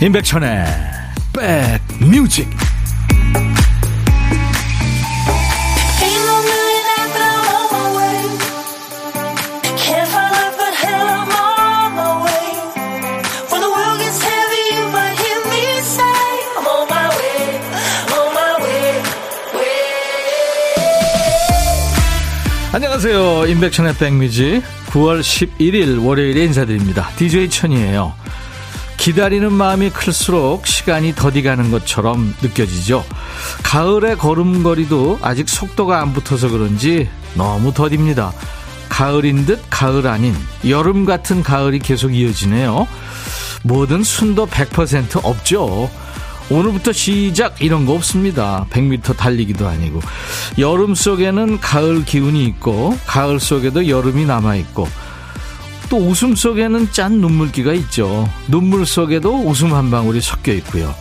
인백천의 백뮤직. 안녕하세요, 인백천의 백뮤직 9월 11일 월요일에 인사드립니다. DJ 천이에요. 기다리는 마음이 클수록 시간이 더디가는 것처럼 느껴지죠. 가을의 걸음걸이도 아직 속도가 안 붙어서 그런지 너무 더딥니다. 가을인 듯 가을 아닌 여름 같은 가을이 계속 이어지네요. 뭐든 순도 100% 없죠. 오늘부터 시작 이런 거 없습니다. 100m 달리기도 아니고. 여름 속에는 가을 기운이 있고 가을 속에도 여름이 남아있고 또 웃음 속에는 짠 눈물기가 있죠. 눈물 속에도 웃음 한 방울이 섞여 있고요.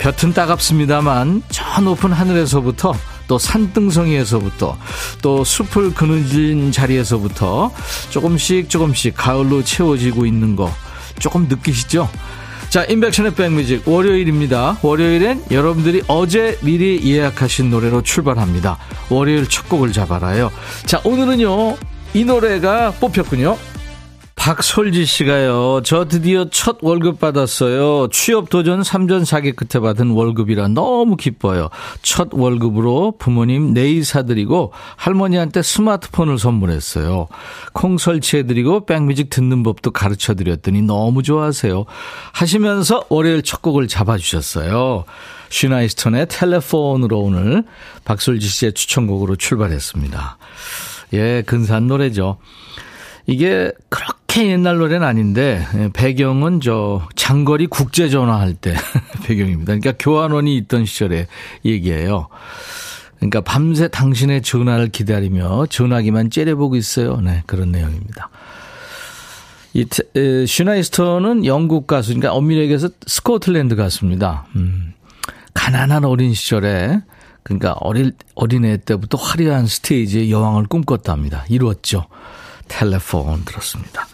볕은 따갑습니다만 저 높은 하늘에서부터 또 산등성이에서부터 또 숲을 그늘진 자리에서부터 조금씩 가을로 채워지고 있는 거 조금 느끼시죠? 자, 인백션의 백뮤직 월요일입니다. 월요일엔 여러분들이 어제 미리 예약하신 노래로 출발합니다. 월요일 첫 곡을 잡아라요. 자, 오늘은요 이 노래가 뽑혔군요. 박솔지 씨가요, 저 드디어 첫 월급 받았어요. 취업 도전 3전 4기 끝에 받은 월급이라 너무 기뻐요. 첫 월급으로 부모님 네일 사드리고 할머니한테 스마트폰을 선물했어요. 콩 설치해드리고 백뮤직 듣는 법도 가르쳐드렸더니 너무 좋아하세요. 하시면서 월요일 첫 곡을 잡아주셨어요. 슈나이스턴의 텔레폰으로 오늘 박솔지 씨의 추천곡으로 출발했습니다. 예, 근사한 노래죠. 이게 그렇게 옛날 노래는 아닌데 배경은 저 장거리 국제전화할 때 배경입니다. 그러니까 교환원이 있던 시절의 얘기예요. 그러니까 밤새 당신의 전화를 기다리며 전화기만 째려보고 있어요. 네, 그런 내용입니다. 이 슈나이스턴은 영국 가수, 그러니까 엄밀히 얘기해서 스코틀랜드 가수입니다. 가난한 어린 시절에, 그러니까 어린애 때부터 화려한 스테이지의 여왕을 꿈꿨답니다. 이루었죠. 텔레폰 들었습니다.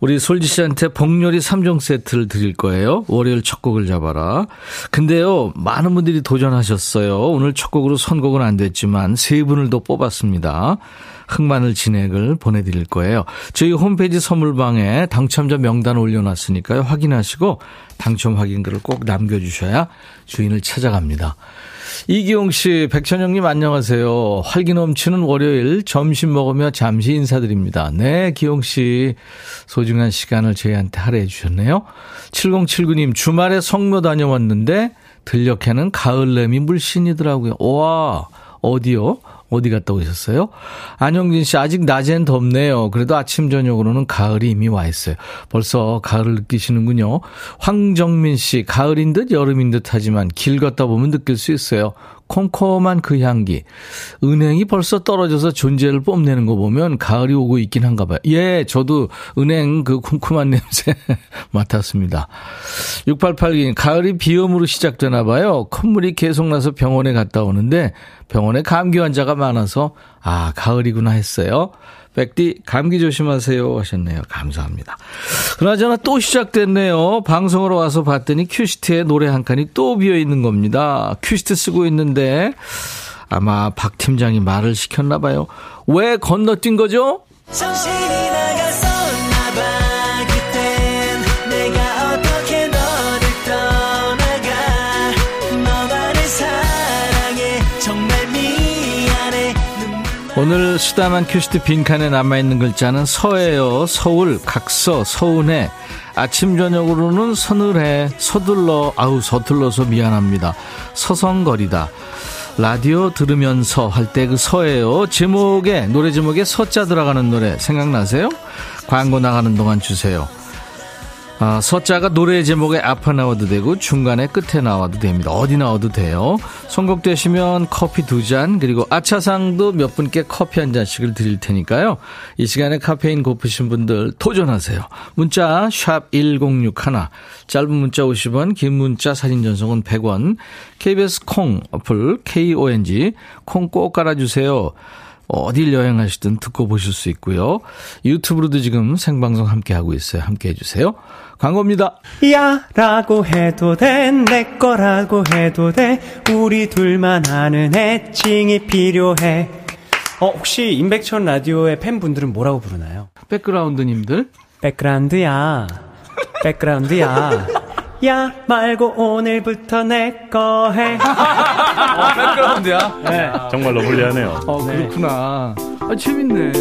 우리 솔지 씨한테 복요리 3종 세트를 드릴 거예요. 월요일 첫 곡을 잡아라. 근데요, 많은 분들이 도전하셨어요. 오늘 첫 곡으로 선곡은 안 됐지만 세 분을 더 뽑았습니다. 흑마늘 진액을 보내드릴 거예요. 저희 홈페이지 선물방에 당첨자 명단 올려놨으니까요. 확인하시고 당첨 확인글을 꼭 남겨주셔야 주인을 찾아갑니다. 이기용 씨, 백천영님 안녕하세요. 활기 넘치는 월요일 점심 먹으며 잠시 인사드립니다. 네, 기용 씨 소중한 시간을 저희한테 할애해 주셨네요. 7079님, 주말에 성묘 다녀왔는데 들녘에는 가을냄이 물씬이더라고요. 와, 어디요? 어디 갔다 오셨어요? 안영진 씨, 아직 낮엔 덥네요. 그래도 아침 저녁으로는 가을이 이미 와 있어요. 벌써 가을을 느끼시는군요. 황정민 씨, 가을인 듯 여름인 듯 하지만 길 걷다 보면 느낄 수 있어요. 콤콤한 그 향기. 은행이 벌써 떨어져서 존재를 뽐내는 거 보면 가을이 오고 있긴 한가 봐요. 예, 저도 은행 그 쿰쿰한 냄새 맡았습니다. 6882님, 가을이 비염으로 시작되나 봐요. 콧물이 계속 나서 병원에 갔다 오는데 병원에 감기 환자가 많아서 아, 가을이구나 했어요. 백디 감기 조심하세요 하셨네요. 감사합니다. 그나저나 또 시작됐네요. 방송으로 와서 봤더니 큐시트에 노래 한 칸이 또 비어있는 겁니다. 큐시트 쓰고 있는데 아마 박 팀장이 말을 시켰나 봐요. 왜 건너뛴 거죠? 정신이 나갔었나 봐. 오늘 수다만 큐시트 빈칸에 남아있는 글자는 서예요. 서울, 각서, 서운해. 아침 저녁으로는 서늘해. 서둘러, 아우 서툴러서 미안합니다. 서성거리다. 라디오 들으면서 할 때 그 서예요. 제목에, 노래 제목에 서자 들어가는 노래 생각나세요? 광고 나가는 동안 주세요. 아, 서자가 노래 제목에 앞에 나와도 되고 중간에 끝에 나와도 됩니다. 어디 나와도 돼요. 선곡되시면 커피 2잔 그리고 아차상도 몇 분께 커피 한 잔씩을 드릴 테니까요. 이 시간에 카페인 고프신 분들 도전하세요. 문자 샵 1061, 짧은 문자 50원, 긴 문자 사진 전송은 100원. KBS 콩 어플 KONG 콩 꼭 깔아주세요. 어딜 여행하시든 듣고 보실 수 있고요. 유튜브로도 지금 생방송 함께하고 있어요. 함께해 주세요. 광고입니다. 야 라고 해도 돼, 내 거라고 해도 돼, 우리 둘만 아는 애칭이 필요해. 혹시 인백천 라디오의 팬분들은 뭐라고 부르나요? 백그라운드님들? 백그라운드야, 백그라운드야. 야 말고 오늘부터 내 거 해. 백그라운드야? 네. 정말 러블리하네요. 네. 그렇구나. 재밌네.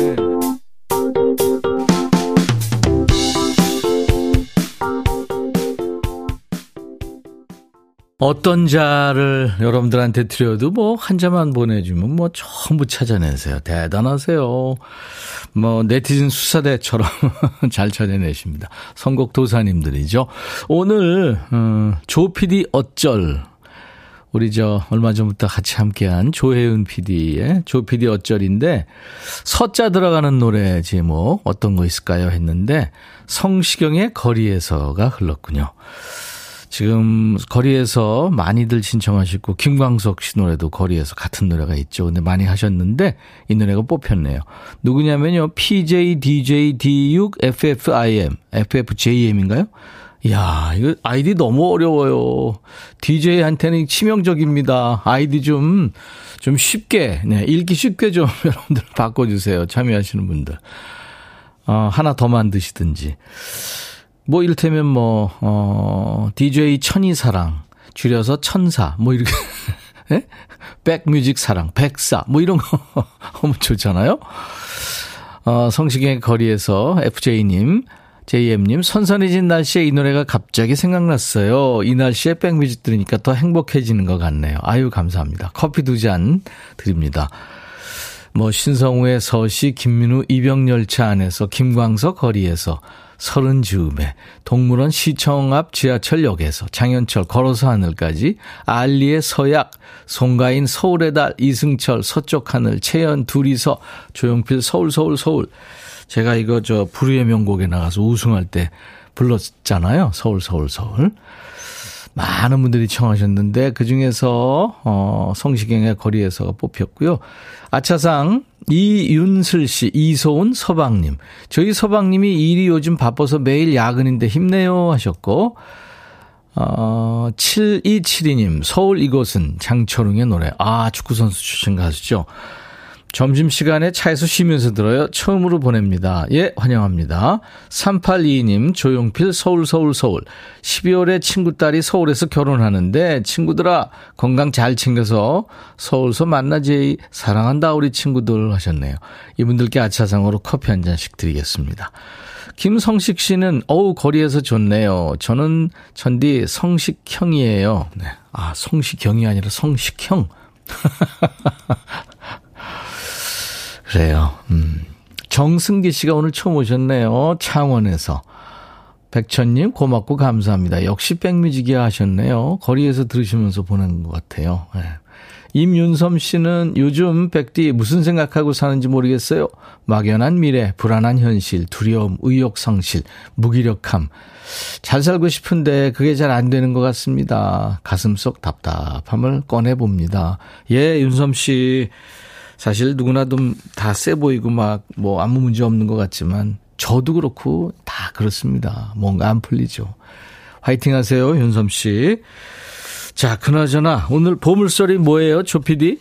어떤 자를 여러분들한테 드려도 한 자만 보내주면 전부 찾아내세요. 대단하세요. 네티즌 수사대처럼 잘 찾아내십니다. 선곡 도사님들이죠. 오늘 조 PD 어쩔, 우리 얼마 전부터 같이 함께한 조혜은 PD의 조 PD 어쩔인데, 서자 들어가는 노래 제목 어떤 거 있을까요 했는데 성시경의 거리에서가 흘렀군요. 지금 거리에서 많이들 신청하시고, 김광석 씨 노래도 거리에서 같은 노래가 있죠. 근데 많이 하셨는데 이 노래가 뽑혔네요. 누구냐면요, PJDJD6FFIM, FFJM인가요? 이야, 이거 아이디 너무 어려워요. DJ한테는 치명적입니다. 아이디 좀 쉽게, 읽기 쉽게 좀 여러분들 바꿔주세요. 참여하시는 분들. 하나 더 만드시든지. 이를테면 DJ 천이 사랑, 줄여서 천사, 이렇게, 예? 백뮤직 사랑, 백사, 이런 거 너무 좋잖아요? 성시경의 거리에서 FJ님, JM님, 선선해진 날씨에 이 노래가 갑자기 생각났어요. 이 날씨에 백뮤직 들으니까 더 행복해지는 것 같네요. 아유, 감사합니다. 커피 2잔 드립니다. 신성우의 서시, 김민우 이병열차 안에서, 김광석 거리에서, 서른 즈음에, 동물원 시청 앞 지하철역에서, 장현철 걸어서 하늘까지, 알리의 서약, 송가인 서울의 달, 이승철 서쪽 하늘, 채연 둘이서, 조용필 서울 서울 서울. 제가 이거 불후의 명곡에 나가서 우승할 때 불렀잖아요. 서울 서울 서울. 많은 분들이 청하셨는데 그중에서 성시경의 거리에서가 뽑혔고요. 아차상 이윤슬 씨, 이소은 서방님. 저희 서방님이 일이 요즘 바빠서 매일 야근인데 힘내요 하셨고, 7272님, 서울 이곳은 장철웅의 노래. 축구선수 출신 가수죠. 점심시간에 차에서 쉬면서 들어요. 처음으로 보냅니다. 예, 환영합니다. 3822님, 조용필 서울 서울 서울. 12월에 친구 딸이 서울에서 결혼하는데, 친구들아 건강 잘 챙겨서 서울서 만나지. 사랑한다 우리 친구들 하셨네요. 이분들께 아차상으로 커피 한 잔씩 드리겠습니다. 김성식 씨는 거리에서 좋네요. 저는 천디 성식형이에요. 네. 성식형이 아니라 성식형. 그래요. 정승기 씨가 오늘 처음 오셨네요. 창원에서. 백천님 고맙고 감사합니다. 역시 백뮤직이야 하셨네요. 거리에서 들으시면서 보낸 것 같아요. 네. 임윤섬 씨는 요즘 백디 무슨 생각하고 사는지 모르겠어요. 막연한 미래, 불안한 현실, 두려움, 의욕 상실, 무기력함. 잘 살고 싶은데 그게 잘 안 되는 것 같습니다. 가슴 속 답답함을 꺼내봅니다. 예, 윤섬 씨. 사실 누구나 좀 다 세 보이고 아무 문제 없는 것 같지만 저도 그렇고 다 그렇습니다. 뭔가 안 풀리죠. 화이팅 하세요, 윤섬 씨. 자, 그나저나 오늘 보물소리 뭐예요, 조 PD?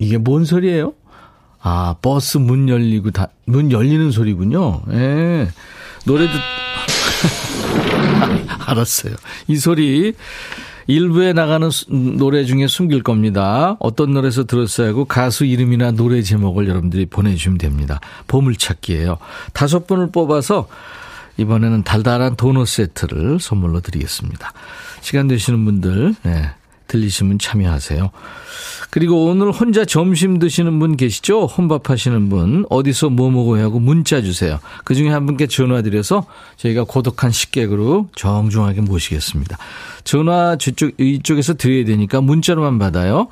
이게 뭔 소리예요? 버스 문 열리고 문 열리는 소리군요. 예. 노래도 알았어요. 이 소리 일부에 나가는 노래 중에 숨길 겁니다. 어떤 노래에서 들었어야 하고 가수 이름이나 노래 제목을 여러분들이 보내주시면 됩니다. 보물찾기예요. 5분을 뽑아서 이번에는 달달한 도넛 세트를 선물로 드리겠습니다. 시간 되시는 분들, 네, 들리시면 참여하세요. 그리고 오늘 혼자 점심 드시는 분 계시죠? 혼밥 하시는 분, 어디서 뭐 먹어야 하고 문자 주세요. 그중에 한 분께 전화드려서 저희가 고독한 식객으로 정중하게 모시겠습니다. 전화 이쪽에서 드려야 되니까 문자로만 받아요.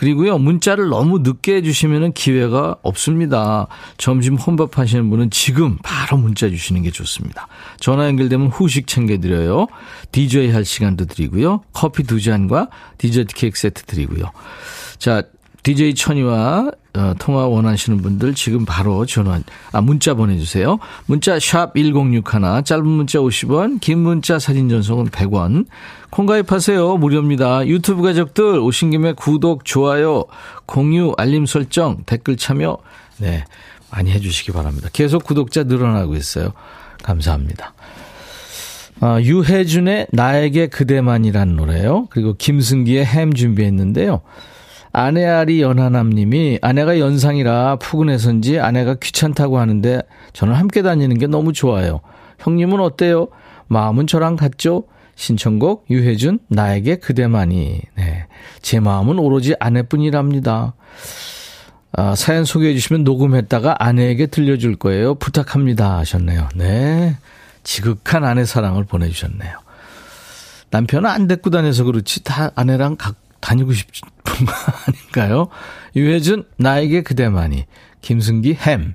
그리고요, 문자를 너무 늦게 해주시면 기회가 없습니다. 점심 혼밥 하시는 분은 지금 바로 문자 주시는 게 좋습니다. 전화 연결되면 후식 챙겨드려요. DJ 할 시간도 드리고요. 커피 2잔과 디저트 케이크 세트 드리고요. 자, DJ 천이와 통화 원하시는 분들 지금 바로 문자 보내주세요. 문자 샵 1061, 짧은 문자 50원, 긴 문자 사진 전송은 100원. 콩 가입하세요. 무료입니다. 유튜브 가족들 오신 김에 구독, 좋아요, 공유, 알림 설정, 댓글 참여 네 많이 해주시기 바랍니다. 계속 구독자 늘어나고 있어요. 감사합니다. 유해준의 나에게 그대만이라는 노래요. 그리고 김승기의 햄 준비했는데요. 아내아리 연하남님이 아내가 연상이라 푸근해서인지 아내가 귀찮다고 하는데 저는 함께 다니는 게 너무 좋아요. 형님은 어때요? 마음은 저랑 같죠? 신청곡 유해준 나에게 그대만이. 네, 제 마음은 오로지 아내뿐이랍니다. 사연 소개해 주시면 녹음했다가 아내에게 들려줄 거예요. 부탁합니다 하셨네요. 네, 지극한 아내 사랑을 보내주셨네요. 남편은 안 데리고 다녀서 그렇지 다 아내랑 다니고 싶은 거 아닌가요? 유해준 나에게 그대만이, 김승기 햄.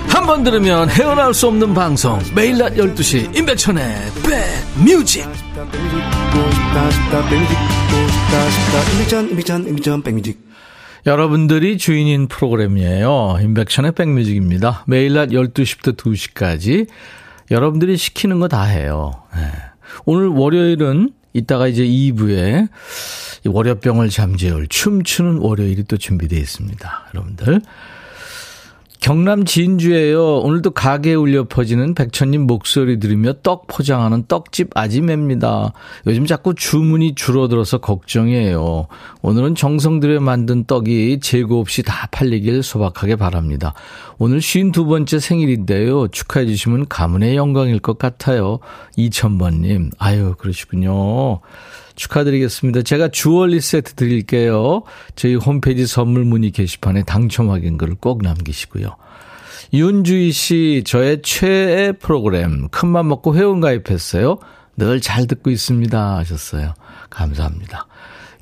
한 번 들으면 헤어나올 수 없는 방송, 매일 낮 12시 인백천의 백뮤직. 여러분들이 주인인 프로그램이에요. 인백천의 백뮤직입니다. 매일 낮 12시부터 2시까지 여러분들이 시키는 거 다 해요. 네. 오늘 월요일은 이따가 이제 2부에 월요병을 잠재울 춤추는 월요일이 또 준비되어 있습니다. 여러분들 경남 진주에요. 오늘도 가게에 울려 퍼지는 백천님 목소리 들으며 떡 포장하는 떡집 아지매입니다. 요즘 자꾸 주문이 줄어들어서 걱정이에요. 오늘은 정성들여 만든 떡이 재고 없이 다 팔리길 소박하게 바랍니다. 오늘 52번째 생일인데요. 축하해 주시면 가문의 영광일 것 같아요. 2000번님. 아유, 그러시군요. 축하드리겠습니다. 제가 주얼리 세트 드릴게요. 저희 홈페이지 선물 문의 게시판에 당첨 확인글을 꼭 남기시고요. 윤주희 씨, 저의 최애 프로그램 큰맘 먹고 회원가입했어요. 늘 잘 듣고 있습니다 하셨어요. 감사합니다.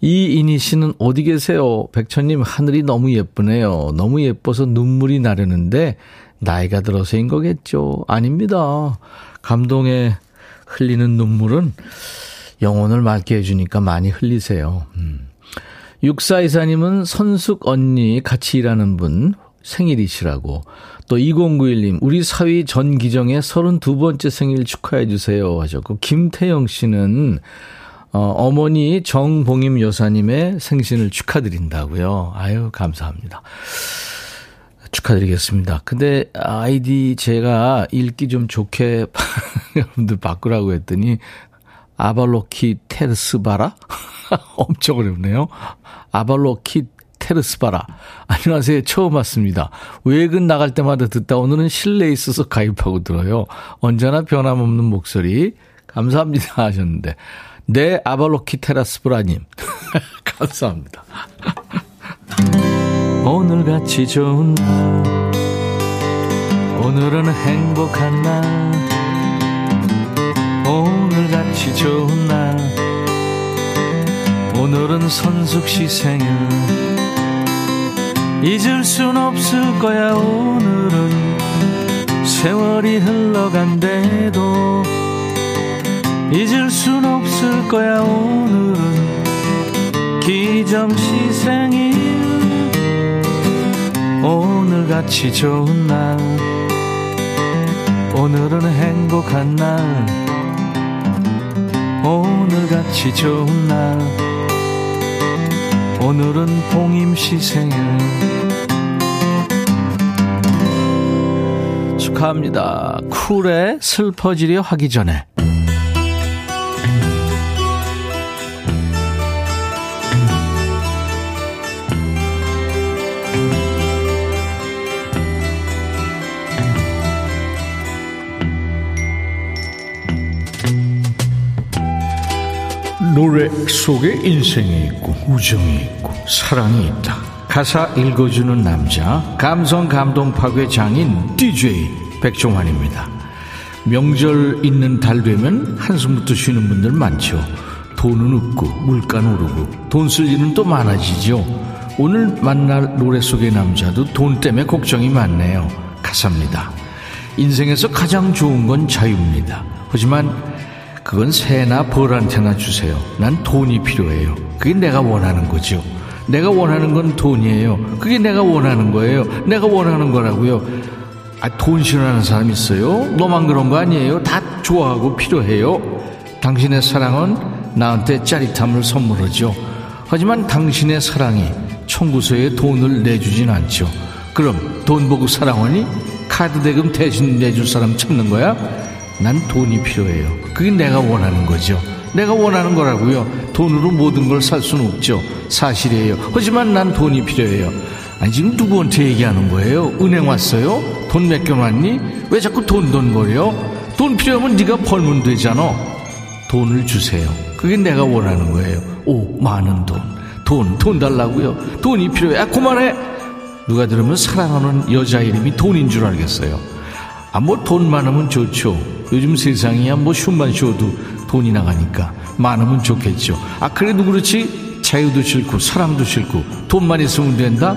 이인희 씨는 어디 계세요? 백천님 하늘이 너무 예쁘네요. 너무 예뻐서 눈물이 나려는데 나이가 들어서인 거겠죠? 아닙니다. 감동에 흘리는 눈물은 영혼을 맑게 해주니까 많이 흘리세요. 6424님은 선숙 언니 같이 일하는 분 생일이시라고. 또 2091님 우리 사위 전기정의 32번째 생일 축하해 주세요 하셨고, 김태영 씨는 어머니 정봉임 여사님의 생신을 축하드린다고요. 아유, 감사합니다. 축하드리겠습니다. 근데 아이디 제가 읽기 좀 좋게 여러분들 바꾸라고 했더니 아발로키 테르스바라? 엄청 어렵네요. 아발로키 테르스바라. 안녕하세요. 처음 왔습니다. 외근 나갈 때마다 듣다 오늘은 실내에 있어서 가입하고 들어요. 언제나 변함없는 목소리. 감사합니다 하셨는데. 네, 아발로키 테라스브라님. 감사합니다. 오늘같이 좋은 날, 오늘은 행복한 날, 오늘같이 좋은 날, 오늘은 선숙씨 생일. 잊을 순 없을 거야. 오늘은 세월이 흘러간대도 잊을 순 없을 거야. 오늘은 기정씨 생일. 오늘같이 좋은 날, 오늘은 행복한 날, 오늘같이 좋은 날, 오늘은 봉임씨 생일. 축하합니다. 쿨에 슬퍼지려 하기 전에. 노래 속에 인생이 있고 우정이 있고 사랑이 있다. 가사 읽어주는 남자, 감성 감동 파괴 장인 DJ 백종환입니다. 명절 있는 달 되면 한숨부터 쉬는 분들 많죠. 돈은 없고 물가는 오르고 돈 쓸 일은 또 많아지죠. 오늘 만날 노래 속의 남자도 돈 때문에 걱정이 많네요. 가사입니다. 인생에서 가장 좋은 건 자유입니다. 하지만 그건 새나 벌한테나 주세요. 난 돈이 필요해요. 그게 내가 원하는 거죠. 내가 원하는 건 돈이에요. 그게 내가 원하는 거예요. 내가 원하는 거라고요. 아, 돈 싫어하는 사람 있어요? 너만 그런 거 아니에요. 다 좋아하고 필요해요. 당신의 사랑은 나한테 짜릿함을 선물하죠. 하지만 당신의 사랑이 청구서에 돈을 내주진 않죠. 그럼 돈 보고 사랑하니? 카드 대금 대신 내줄 사람 찾는 거야? 난 돈이 필요해요. 그게 내가 원하는 거죠. 내가 원하는 거라고요. 돈으로 모든 걸 살 수는 없죠. 사실이에요. 하지만 난 돈이 필요해요. 아니 지금 누구한테 얘기하는 거예요? 은행 왔어요? 돈 맡겨놨니? 왜 자꾸 돈거려? 돈 필요하면 네가 벌면 되잖아. 돈을 주세요. 그게 내가 원하는 거예요. 오, 많은 돈 달라고요. 돈이 필요해. 아, 그만해. 누가 들으면 사랑하는 여자 이름이 돈인 줄 알겠어요. 아, 뭐 돈 많으면 좋죠. 요즘 세상이야 뭐 춤만 쉬어도 돈이 나가니까 많으면 좋겠죠. 아, 그래도 그렇지 자유도 싫고 사랑도 싫고 돈만 있으면 된다.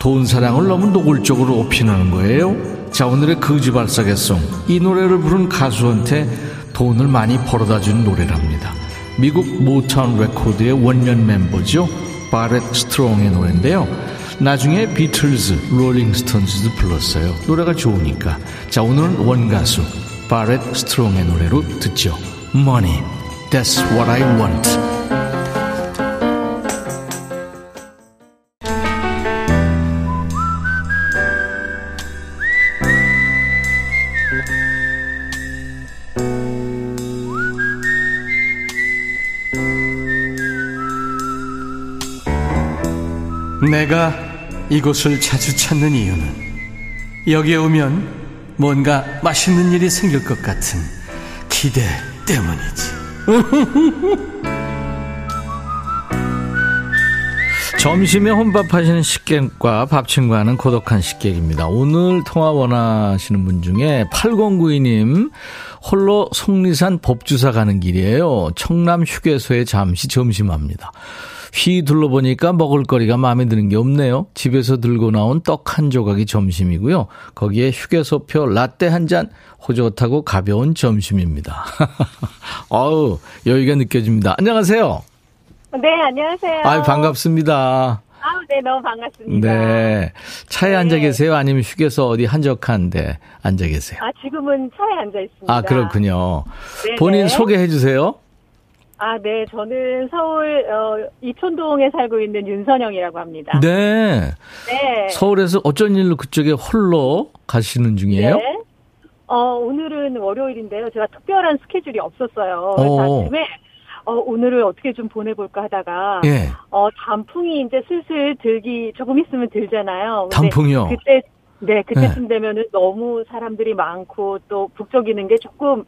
돈 사랑을 너무 노골적으로 오피하는 거예요. 자, 오늘의 거지발사계송, 이 노래를 부른 가수한테 돈을 많이 벌어다 준 노래랍니다. 미국 모타운 레코드의 원년 멤버죠. 바렛 스트롱의 노래인데요. 나중에 비틀즈, 롤링스톤즈도 불렀어요. 노래가 좋으니까. 자, 오늘은 원가수 바렛 스트롱의 노래로 듣죠. Money, that's what I want. 내가 이곳을 자주 찾는 이유는 여기에 오면 뭔가 맛있는 일이 생길 것 같은 기대 때문이지. 점심에 혼밥하시는 식객과 밥 친구하는 고독한 식객입니다. 오늘 통화 원하시는 분 중에 8092님, 홀로 속리산 법주사 가는 길이에요. 청남 휴게소에 잠시 점심합니다. 휘 둘러보니까 먹을거리가 마음에 드는 게 없네요. 집에서 들고 나온 떡 한 조각이 점심이고요. 거기에 휴게소표 라떼 한 잔, 호젓하고 가벼운 점심입니다. 어우, 여유가 느껴집니다. 안녕하세요. 네, 안녕하세요. 아유, 반갑습니다. 아우, 네, 너무 반갑습니다. 네. 차에 네. 앉아 계세요? 아니면 휴게소 어디 한적한데 앉아 계세요? 아, 지금은 차에 앉아 있습니다. 아, 그렇군요. 네네. 본인 소개해 주세요. 아, 네. 저는 서울 이촌동에 살고 있는 윤선영이라고 합니다. 네. 네. 서울에서 어쩐 일로 그쪽에 홀로 가시는 중이에요? 네. 오늘은 월요일인데요. 제가 특별한 스케줄이 없었어요. 그래서 아침에 오늘을 어떻게 좀 보내볼까 하다가 예. 단풍이 이제 슬슬 들기 조금 있으면 들잖아요. 단풍이요? 그때 네, 그때쯤 네. 되면은 너무 사람들이 많고 또 북적이는 게 조금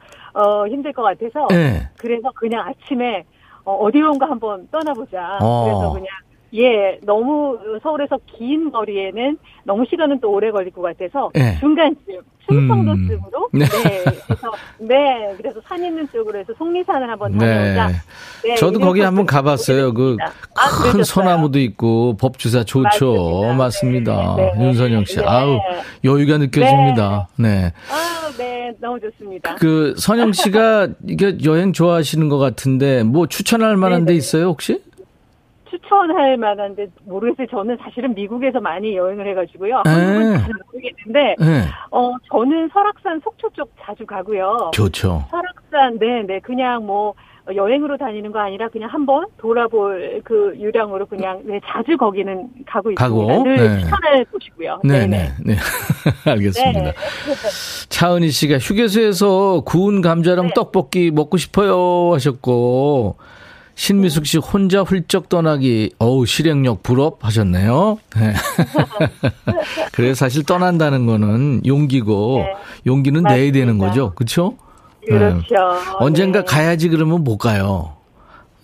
힘들 것 같아서 네. 그래서 그냥 아침에 어디론가 한번 떠나보자. 그래서 그냥 예, 너무 서울에서 긴 거리에는 너무 시간은 또 오래 걸릴 것 같아서 네. 중간쯤 충청도쯤으로 네. 네, 그래서 네, 그래서 산 있는 쪽으로 해서 속리산을 한번 다녀보자. 네. 네, 저도 거기 한번 가봤어요. 그 큰 소나무도 있고 법주사 좋죠. 맞습니다. 네. 네. 윤선영 씨, 네. 아우 여유가 느껴집니다. 네, 네. 아, 네, 너무 좋습니다. 그 선영 씨가 이게 여행 좋아하시는 것 같은데 뭐 추천할 만한 네, 데 있어요 혹시? 추천할 만한데 모르겠어요. 저는 사실은 미국에서 많이 여행을 해가지고요. 한국은 잘 모르겠는데 저는 설악산 속초 쪽 자주 가고요. 좋죠. 설악산 네네 그냥 뭐 여행으로 다니는 거 아니라 그냥 한번 돌아볼 그 유량으로 그냥 네, 자주 거기는 가고 있습니다. 늘 네. 추천할 곳이고요. 네네 네. 알겠습니다. 네. 차은희 씨가 휴게소에서 구운 감자랑 네. 떡볶이 먹고 싶어요 하셨고 신미숙 씨 혼자 훌쩍 떠나기, 어우, 실행력 부럽 하셨네요. 네. 그래서 사실 떠난다는 거는 용기고, 네. 용기는 맞습니다. 내야 되는 거죠. 그렇죠? 그렇죠. 네. 언젠가 네. 가야지 그러면 못 가요.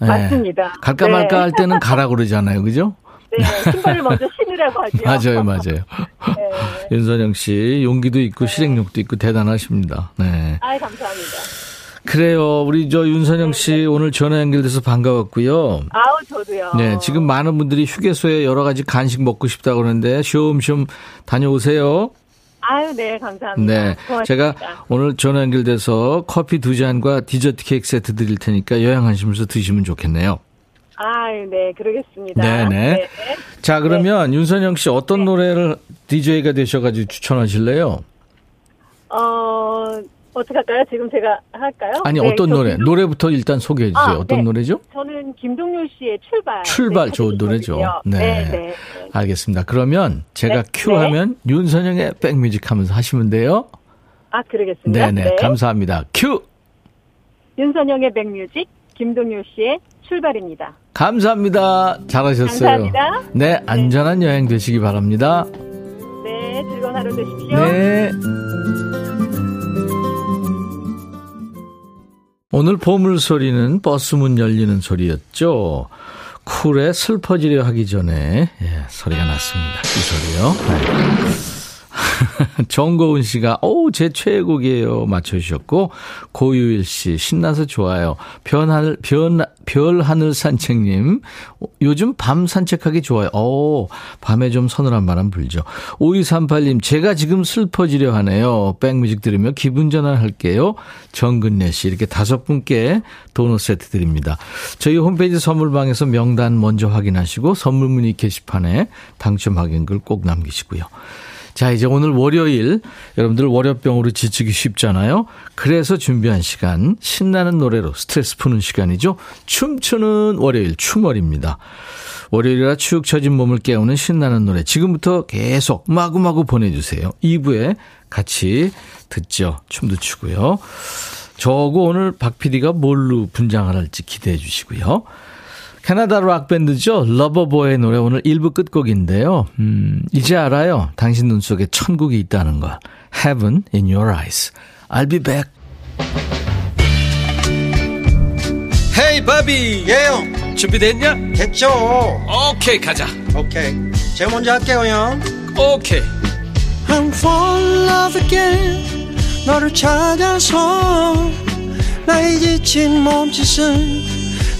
네. 맞습니다. 갈까 말까 할 때는 가라 그러잖아요. 그죠? 네, 신발을 먼저 신으라고 하죠. 맞아요, 맞아요. 네. 윤선영 씨, 용기도 있고, 네. 실행력도 있고, 대단하십니다. 네. 아, 감사합니다. 그래요. 우리 저 윤선영 씨 네. 오늘 전화 연결돼서 반가웠고요. 아우, 저도요. 네, 지금 많은 분들이 휴게소에 여러 가지 간식 먹고 싶다고 그러는데, 쉬엄쉬엄 다녀오세요. 아유, 네, 감사합니다. 네. 고맙습니다. 제가 오늘 전화 연결돼서 커피 2잔과 디저트 케이크 세트 드릴 테니까 요양하시면서 드시면 좋겠네요. 아, 네, 그러겠습니다. 네네. 네네. 자, 그러면 네. 윤선영 씨 어떤 네. 노래를 DJ가 되셔가지고 추천하실래요? 어떻게 할까요? 지금 제가 할까요? 아니, 네, 어떤 노래? 노래부터 일단 소개해 주세요. 아, 어떤 네. 노래죠? 저는 김동률 씨의 출발. 출발, 좋은 노래죠. 네. 네, 네. 알겠습니다. 그러면 제가 네. 큐 하면 네. 윤선영의 백뮤직 하면서 하시면 돼요. 아, 그러겠습니다. 네네. 네. 감사합니다. 큐! 윤선영의 백뮤직, 김동률 씨의 출발입니다. 감사합니다. 잘하셨어요. 감사합니다. 네, 안전한 네. 여행 되시기 바랍니다. 네, 즐거운 하루 되십시오. 네. 오늘 보물소리는 버스 문 열리는 소리였죠. 쿨의 슬퍼지려 하기 전에 예, 소리가 났습니다. 이 소리요. 네. 정고은 씨가 제 최애곡이에요 맞춰주셨고, 고유일 씨 신나서 좋아요. 별하늘 산책님 요즘 밤 산책하기 좋아요. 밤에 좀 서늘한 바람 불죠. 5238님 제가 지금 슬퍼지려 하네요. 백뮤직 들으며 기분 전환할게요. 정근래 씨 이렇게 5분께 도넛 세트 드립니다. 저희 홈페이지 선물방에서 명단 먼저 확인하시고 선물 문의 게시판에 당첨 확인글 꼭 남기시고요. 자, 이제 오늘 월요일, 여러분들 월요병으로 지치기 쉽잖아요. 그래서 준비한 시간, 신나는 노래로 스트레스 푸는 시간이죠. 춤추는 월요일, 춤월입니다. 월요일이라 축 처진 몸을 깨우는 신나는 노래, 지금부터 계속 마구마구 보내주세요. 2부에 같이 듣죠. 춤도 추고요. 저거 오늘 박 PD가 뭘로 분장을 할지 기대해 주시고요. 캐나다 락밴드죠. 러버보의 노래 오늘 1부 끝곡인데요. 이제 알아요. 당신 눈 속에 천국이 있다는 것. Heaven in your eyes. I'll be back. Hey, 바비. 예영. 준비됐냐? 됐죠. 오케이, 가자. 오케이. 제가 먼저 할게요, 형. 오케이. I'm falling in love again. 너를 찾아서 나의 지친 몸짓은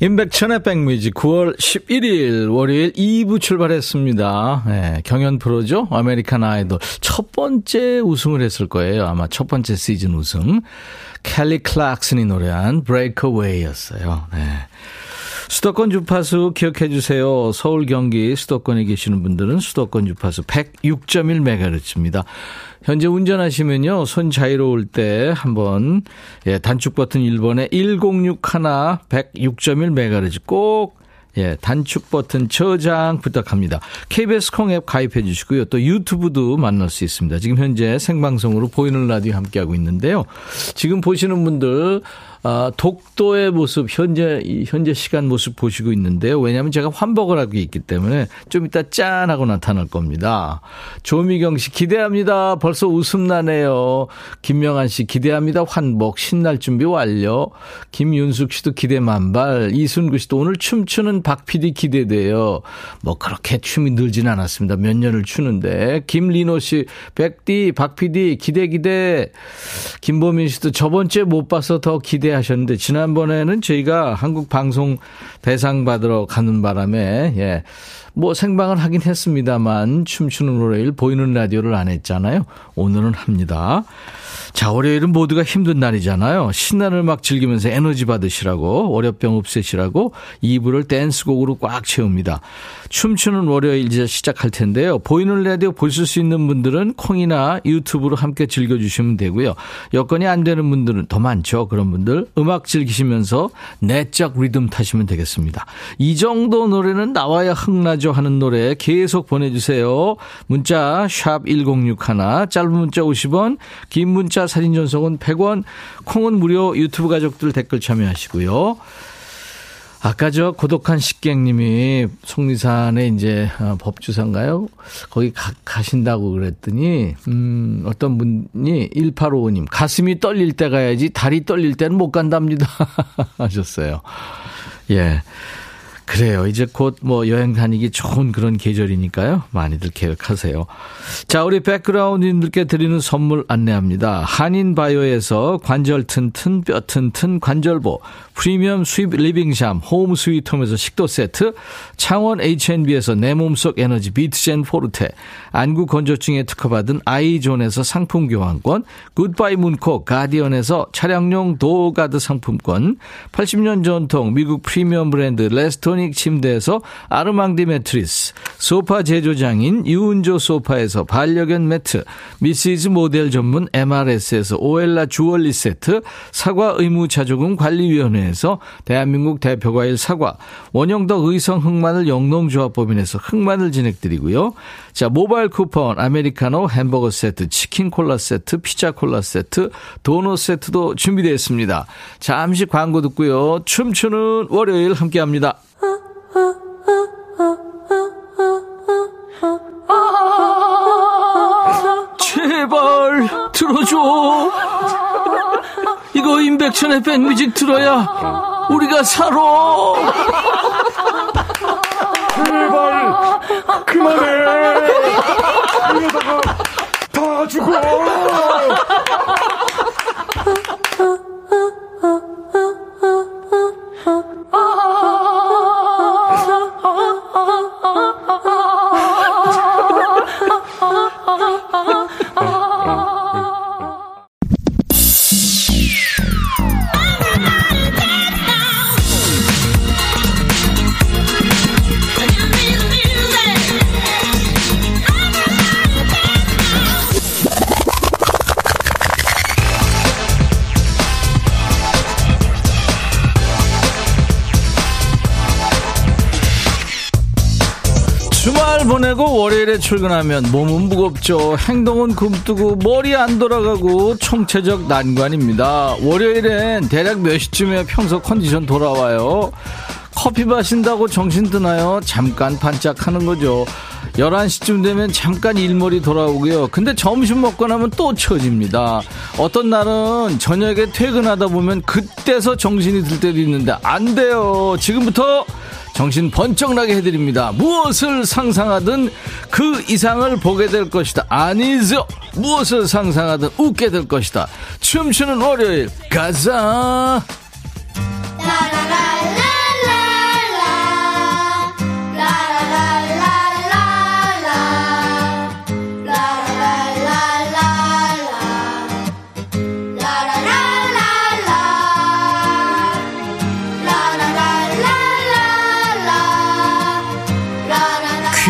임백천의 백뮤직 9월 11일 월요일 2부 출발했습니다. 네, 경연 프로죠. 아메리칸 아이돌 첫 번째 우승을 했을 거예요. 아마 첫 번째 시즌 우승. 켈리 클락슨이 노래한 브레이크어웨이였어요. 네. 수도권 주파수 기억해 주세요. 서울, 경기, 수도권에 계시는 분들은 수도권 주파수 106.1MHz입니다. 현재 운전하시면요. 손 자유로울 때 한번 예, 단축 버튼 1번에 1061 106.1MHz 꼭 예, 단축 버튼 저장 부탁합니다. KBS 콩앱 가입해 주시고요. 또 유튜브도 만날 수 있습니다. 지금 현재 생방송으로 보이는 라디오 함께하고 있는데요. 지금 보시는 분들 독도의 모습, 현재 시간 모습 보시고 있는데요. 왜냐하면 제가 환복을 하고 있기 때문에 좀 이따 짠하고 나타날 겁니다. 조미경 씨 기대합니다. 벌써 웃음 나네요. 김명한 씨 기대합니다. 환복 신날 준비 완료. 김윤숙 씨도 기대 만발. 이순구 씨도 오늘 춤추는 박 PD 기대돼요. 뭐 그렇게 춤이 늘진 않았습니다. 몇 년을 추는데. 김리노 씨 백디 박 PD 기대. 김보민 씨도 저번 주에 못 봐서 더 기대 하셨는데 지난번에는 저희가 한국 방송 대상 받으러 가는 바람에 예. 뭐 생방을 하긴 했습니다만 춤추는 월요일 보이는 라디오를 안 했잖아요. 오늘은 합니다. 자, 월요일은 모두가 힘든 날이잖아요. 신나는 음악 즐기면서 에너지 받으시라고 월요병 없애시라고 2부를 댄스곡으로 꽉 채웁니다. 춤추는 월요일 이제 시작할 텐데요. 보이는 라디오 보실 수 있는 분들은 콩이나 유튜브로 함께 즐겨주시면 되고요. 여건이 안 되는 분들은 더 많죠. 그런 분들 음악 즐기시면서 내적 리듬 타시면 되겠습니다. 이 정도 노래는 나와야 흥나죠 하는 노래 계속 보내주세요. 문자 샵 1061 짧은 문자 50원 긴 문자 사진 전송은 100원, 콩은 무료. 유튜브 가족들 댓글 참여하시고요. 아까 저 고독한 식객님이 속리산에 이제 법주사인가요? 거기 가신다고 그랬더니 어떤 분이 1855님 가슴이 떨릴 때 가야지 다리 떨릴 때는 못 간답니다 하셨어요. 예, 그래요. 이제 곧 뭐 여행 다니기 좋은 그런 계절이니까요. 많이들 계획하세요. 자, 우리 백그라운드님들께 드리는 선물 안내합니다. 한인바이오에서 관절 튼튼 뼈 튼튼 관절보, 프리미엄 수입 리빙샴 호움 스위트홈에서 식도 세트, 창원 H&B에서 내 몸속 에너지 비트젠 포르테, 안구 건조증에 특허받은 아이존에서 상품 교환권, 굿바이 문콕 가디언에서 차량용 도어가드 상품권, 80년 전통 미국 프리미엄 브랜드 레스토닉 침대에서 아르망디 매트리스, 소파 제조장인 유은조 소파에서 반려견 매트, 미시즈 모델 전문 MRS에서 오엘라 주얼리 세트, 사과 의무자조금 관리위원회에서 대한민국 대표과일 사과, 원영덕 의성 흑마늘 영농조합법인에서 흑마늘 진행드리고요. 자, 모바일 쿠폰 아메리카노 햄버거 세트, 치킨 콜라 세트, 피자 콜라 세트, 도넛 세트도 준비되어 있습니다. 잠시 광고 듣고요. 춤추는 월요일 함께합니다. 제발 들어줘. 이거 인백천의 백뮤직 들어야 우리가 살아. 제발 그만해. 이러다가 다 죽어. 월요일에 출근하면 몸은 무겁죠. 행동은 굼뜨고 머리 안 돌아가고 총체적 난관입니다. 월요일엔 대략 몇 시쯤에 평소 컨디션 돌아와요? 커피 마신다고 정신 드나요? 잠깐 반짝하는 거죠. 11시쯤 되면 잠깐 일몰이 돌아오고요. 근데 점심 먹고 나면 또 처집니다. 어떤 날은 저녁에 퇴근하다 보면 그때서 정신이 들 때도 있는데 안 돼요. 지금부터 정신 번쩍 나게 해드립니다. 무엇을 상상하든 그 이상을 보게 될 것이다. 아니죠. 무엇을 상상하든 웃게 될 것이다. 춤추는 월요일 가자.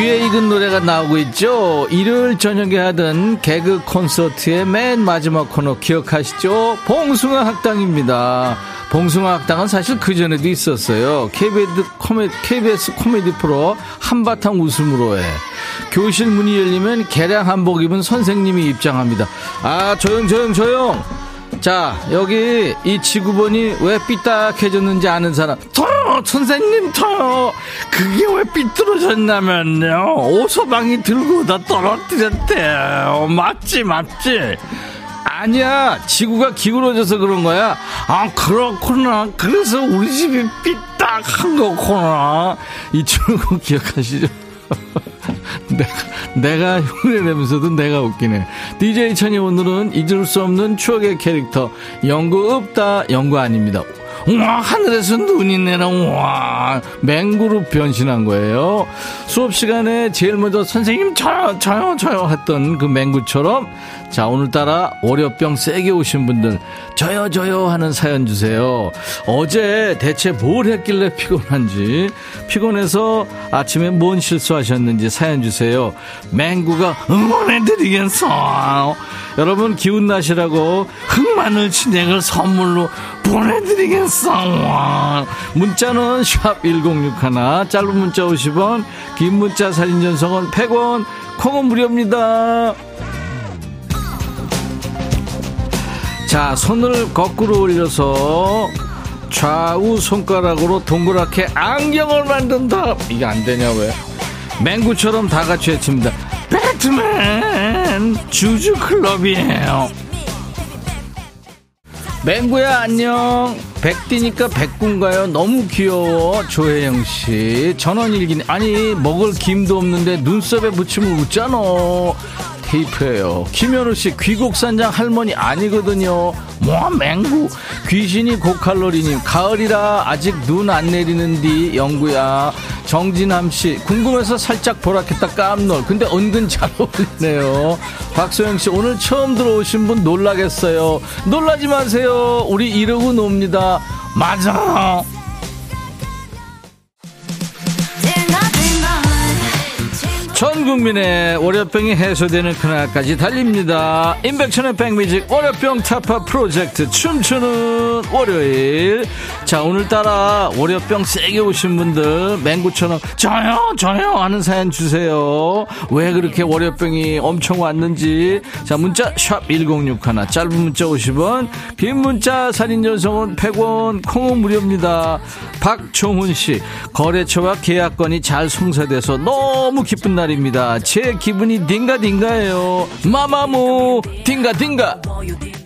귀에 익은 노래가 나오고 있죠. 일요일 저녁에 하던 개그 콘서트의 맨 마지막 코너 기억하시죠? 봉숭아 학당입니다. 봉숭아 학당은 사실 그전에도 있었어요. KBS 코미디 프로 한바탕 웃음으로에 교실 문이 열리면 개량 한복 입은 선생님이 입장합니다. 아, 조용. 자, 여기 이 지구본이 왜 삐딱해졌는지 아는 사람? 선생님 저요. 그게 왜 삐뚤어졌냐면요, 오소방이 들고 다 떨어뜨렸대요. 맞지? 아니야, 지구가 기울어져서 그런 거야. 아, 그렇구나. 그래서 우리 집이 삐딱한 거구나. 이 출구 기억하시죠? 내가 흉내내면서도 내가 웃기네. DJ 천이 오늘은 잊을 수 없는 추억의 캐릭터 영구 없다 영구 아닙니다. 우와, 하늘에서 눈이 내려 우와, 맹구로 변신한 거예요. 수업 시간에 제일 먼저 선생님 저요 했던 그 맹구처럼, 자, 오늘따라 월요병 세게 오신 분들 저요 하는 사연 주세요. 어제 대체 뭘 했길래 피곤한지, 피곤해서 아침에 뭔 실수하셨는지 사연 주세요. 맹구가 응원해드리겠어. 여러분 기운 나시라고 흑마늘 진액을 선물로 보내드리겠어. 문자는 샵1061, 짧은 문자 50원, 긴 문자 사진 전송은 100원, 콩은 무료입니다. 자, 손을 거꾸로 올려서 좌우 손가락으로 동그랗게 안경을 만든다. 이게 안되냐 왜. 맹구처럼 다같이 외칩니다. 배트맨 주주클럽이에요. 맹구야 안녕. 백띠니까 백군가요. 너무 귀여워. 조혜영씨 전원일기니, 아니 먹을 김도 없는데 눈썹에 붙이면 웃잖아. 테이프예요. 김현우씨 귀곡산장 할머니 아니거든요. 뭐 맹구. 귀신이 고칼로리님 가을이라 아직 눈 안 내리는디 영구야. 정진함씨 궁금해서 살짝 보라켰다 깜놀. 근데 은근 잘 어울리네요. 박소영씨 오늘 처음 들어오신 분 놀라겠어요. 놀라지 마세요. 우리 이러고 놉니다. 맞아. 전 국민의 월요병이 해소되는 그날까지 달립니다. 인백천의 백뮤직 월요병 타파 프로젝트 춤추는 월요일. 자, 오늘따라 월요병 세게 오신 분들 맹구처럼 저요 하는 사연 주세요. 왜 그렇게 월요병이 엄청 왔는지. 자, 문자 샵1061, 짧은 문자 50원, 긴 문자 사진 전송은 100원, 콩은 무료입니다. 박종훈씨 거래처와 계약건이 잘 성사돼서 너무 기쁜 날 입니다. 제 기분이 딩가딩가예요. 마마무 딩가딩가.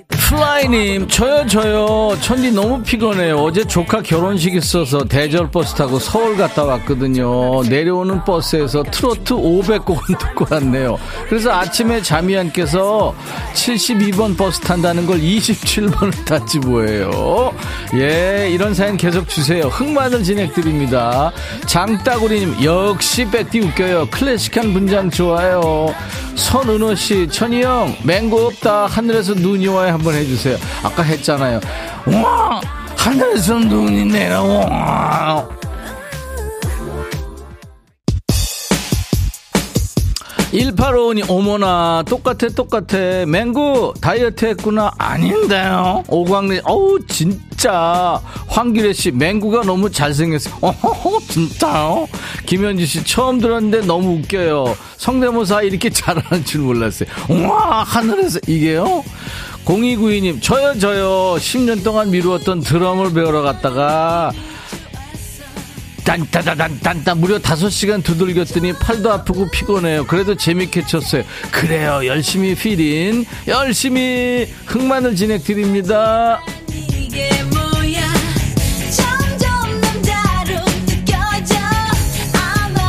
플라이님 저요 천디 너무 피곤해요. 어제 조카 결혼식 있어서 대절버스 타고 서울 갔다 왔거든요. 내려오는 버스에서 트로트 500곡을 듣고 왔네요. 그래서 아침에 자미안께서 72번 버스 탄다는 걸 27번을 탔지 뭐예요. 예, 이런 사연 계속 주세요. 흑마늘 진행드립니다. 장따구리님 역시 백띠 웃겨요. 클래식한 분장 좋아요. 선은호씨 천이형 맹고 없다. 하늘에서 눈이 와야 한번 해주세요. 아까 했잖아요. 우와, 하늘에서 눈이 내려와. 우와. 1855님 어머나 똑같아. 맹구 다이어트 했구나. 아닌데요. 오광래 어우 진짜. 황기래씨 맹구가 너무 잘생겼어. 어허허 진짜요. 김현주씨 처음 들었는데 너무 웃겨요. 성대모사 이렇게 잘하는 줄 몰랐어요. 우와 하늘에서 이게요. 0292님 저요 10년 동안 미루었던 드럼을 배우러 갔다가 딴따다단딴따 무려 5시간 두들겼더니 팔도 아프고 피곤해요. 그래도 재밌게 쳤어요. 그래요. 열심히 필인 열심히 흑마늘 진행 드립니다. 이게 뭐야 점점 남다로 느껴져. 아마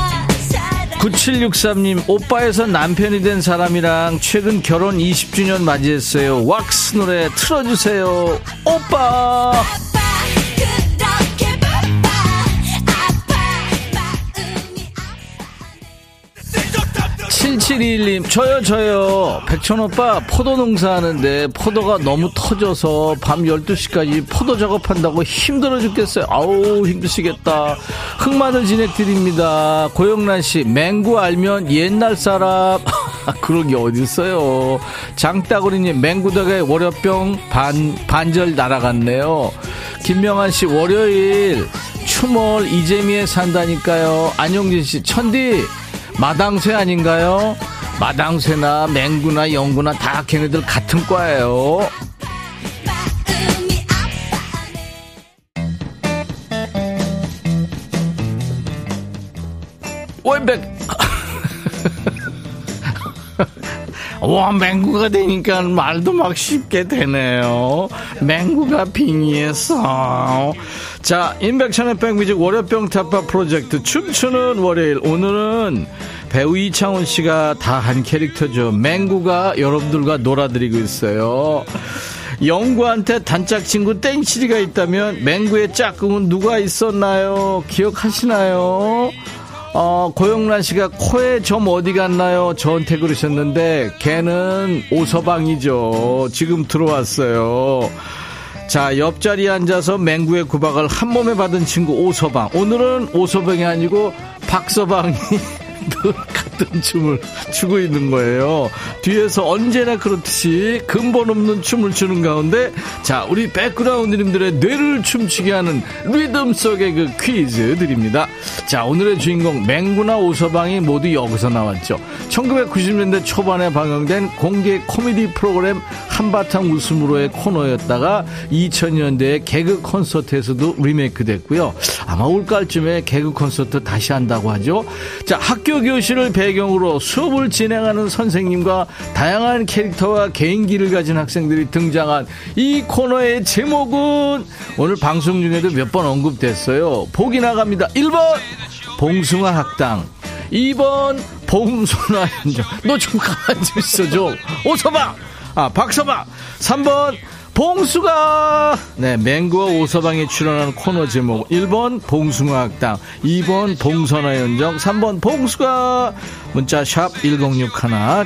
9763님 오빠에서 남편이 된 사람이랑 최근 결혼 20주년 맞이했어요. 왁스 노래 틀어주세요. 오빠 저요 백천오빠 포도 농사하는데 포도가 너무 터져서 밤 12시까지 포도 작업한다고 힘들어 죽겠어요. 아우 힘드시겠다. 흑마늘 진행드립니다. 고영란씨 맹구 알면 옛날 사람. 그런 게 어딨어요. 장따구리님 맹구덕에 월요병 반절 날아갔네요. 김명환씨 월요일 추몰 이재미에 산다니까요. 안용진씨 천디 마당쇠 아닌가요? 마당쇠나 맹구나 영구나 다 걔네들 같은 과예요. 와, 맹구가 되니까 말도 막 쉽게 되네요. 맹구가 빙의해서. 자, 인백천의 백뮤직 월요병 타파 프로젝트 춤추는 월요일. 오늘은 배우 이창훈 씨가 다 한 캐릭터죠. 맹구가 여러분들과 놀아드리고 있어요. 영구한테 단짝 친구 땡치리가 있다면 맹구의 짝꿍은 누가 있었나요? 기억하시나요? 고영란씨가 코에 점 어디 갔나요? 저한테 그러셨는데 걔는 오서방이죠. 지금 들어왔어요. 자, 옆자리에 앉아서 맹구의 구박을 한몸에 받은 친구 오서방. 오늘은 오서방이 아니고 박서방이 같은 춤을 추고 있는 거예요. 뒤에서 언제나 그렇듯이 근본 없는 춤을 추는 가운데, 자, 우리 백그라운드님들의 뇌를 춤추게 하는 리듬 속의 그 퀴즈 드립니다. 자, 오늘의 주인공 맹구나 오서방이 모두 여기서 나왔죠. 1990년대 초반에 방영된 공개 코미디 프로그램 한바탕 웃음으로의 코너였다가 2000년대의 개그 콘서트에서도 리메이크 됐고요. 아마 올가을쯤에 개그 콘서트 다시 한다고 하죠. 자, 학교 교실을 배경으로 수업을 진행하는 선생님과 다양한 캐릭터와 개인기를 가진 학생들이 등장한 이 코너의 제목은 오늘 방송 중에도 몇 번 언급됐어요. 보기 나갑니다. 1번 봉숭아 학당, 2번 봉숭아 현장. 너 좀 가만히 있어 좀. 오서방, 박서방. 3번 봉숭아. 네, 맹구와 오서방이 출연하는 코너 제목 1번 봉숭아 학당, 2번 봉선화 연정, 3번 봉숭아. 문자 샵 1061,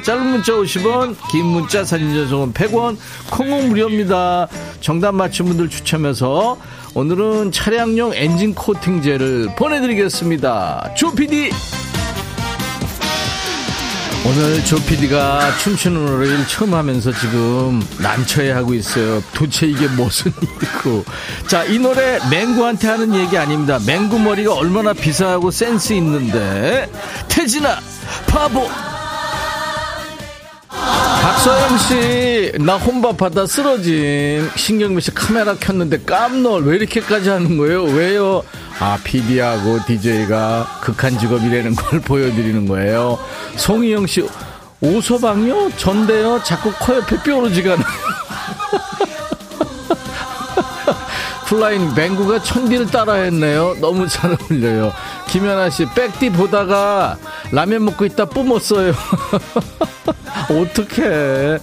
짧은 문자 50원, 긴 문자 사진 전송은 100원, 콩은 무료입니다. 정답 맞힌 분들 추첨해서 오늘은 차량용 엔진 코팅제를 보내드리겠습니다. 조 PD, 오늘 조 PD가 춤추는 노래를 처음 하면서 지금 난처해하고 있어요. 도대체 이게 무슨 일이고. 자, 이 노래 맹구한테 하는 얘기 아닙니다. 맹구 머리가 얼마나 비사하고 센스 있는데. 태진아 바보. 박서영씨 나 혼밥하다 쓰러짐. 신경미씨 카메라 켰는데 깜놀. 왜 이렇게까지 하는 거예요? 왜요? PD하고 DJ가 극한 직업이라는 걸 보여드리는 거예요. 송희영씨 오서방이요? 전데요? 자꾸 코 옆에 뾰루지가 나요. 플라잉 맹구가 천디를 따라했네요. 너무 잘 어울려요. 김연아씨 백디 보다가 라면 먹고 있다 뿜었어요. 어떡해.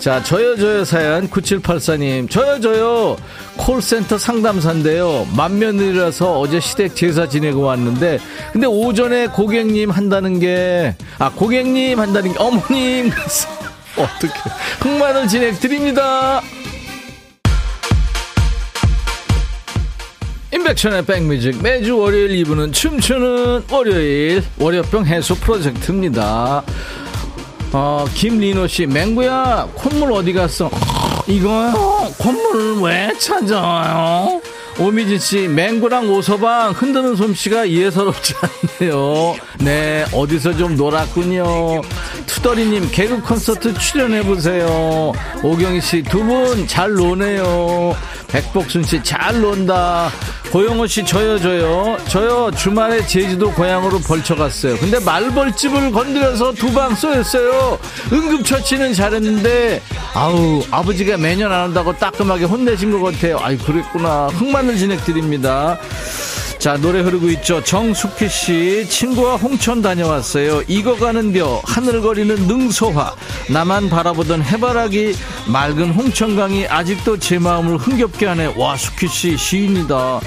자, 저요 사연 9784님. 저요 콜센터 상담사인데요. 만면이라서 어제 시댁 제사 지내고 왔는데, 근데 오전에 고객님 한다는 게 어머님. 어떡해. 흑마늘 진액 드립니다. 인백천의 백뮤직, 매주 월요일 2부는 춤추는 월요일 월요병 해소 프로젝트입니다. 김리노씨, 맹구야 콧물 어디갔어? 이거 콧물 왜 찾아와요? 오미진씨, 맹구랑 오서방 흔드는 솜씨가 예사롭지 않네요. 네, 어디서 좀 놀았군요. 투더리님, 개그 콘서트 출연해보세요. 오경희씨, 두 분 잘 노네요. 백복순씨, 잘 논다. 고영호씨, 저요 주말에 제주도 고향으로 벌쳐갔어요. 근데 말벌집을 건드려서 두 방 쏘였어요. 응급처치는 잘했는데 아버지가 매년 안 한다고 따끔하게 혼내신 것 같아요. 그랬구나. 흑마늘 진행드립니다. 자, 노래 흐르고 있죠. 정숙희씨, 친구와 홍천 다녀왔어요. 익어가는 벼, 하늘거리는 능소화, 나만 바라보던 해바라기, 맑은 홍천강이 아직도 제 마음을 흥겹게 하네. 와, 숙희씨 시인이다.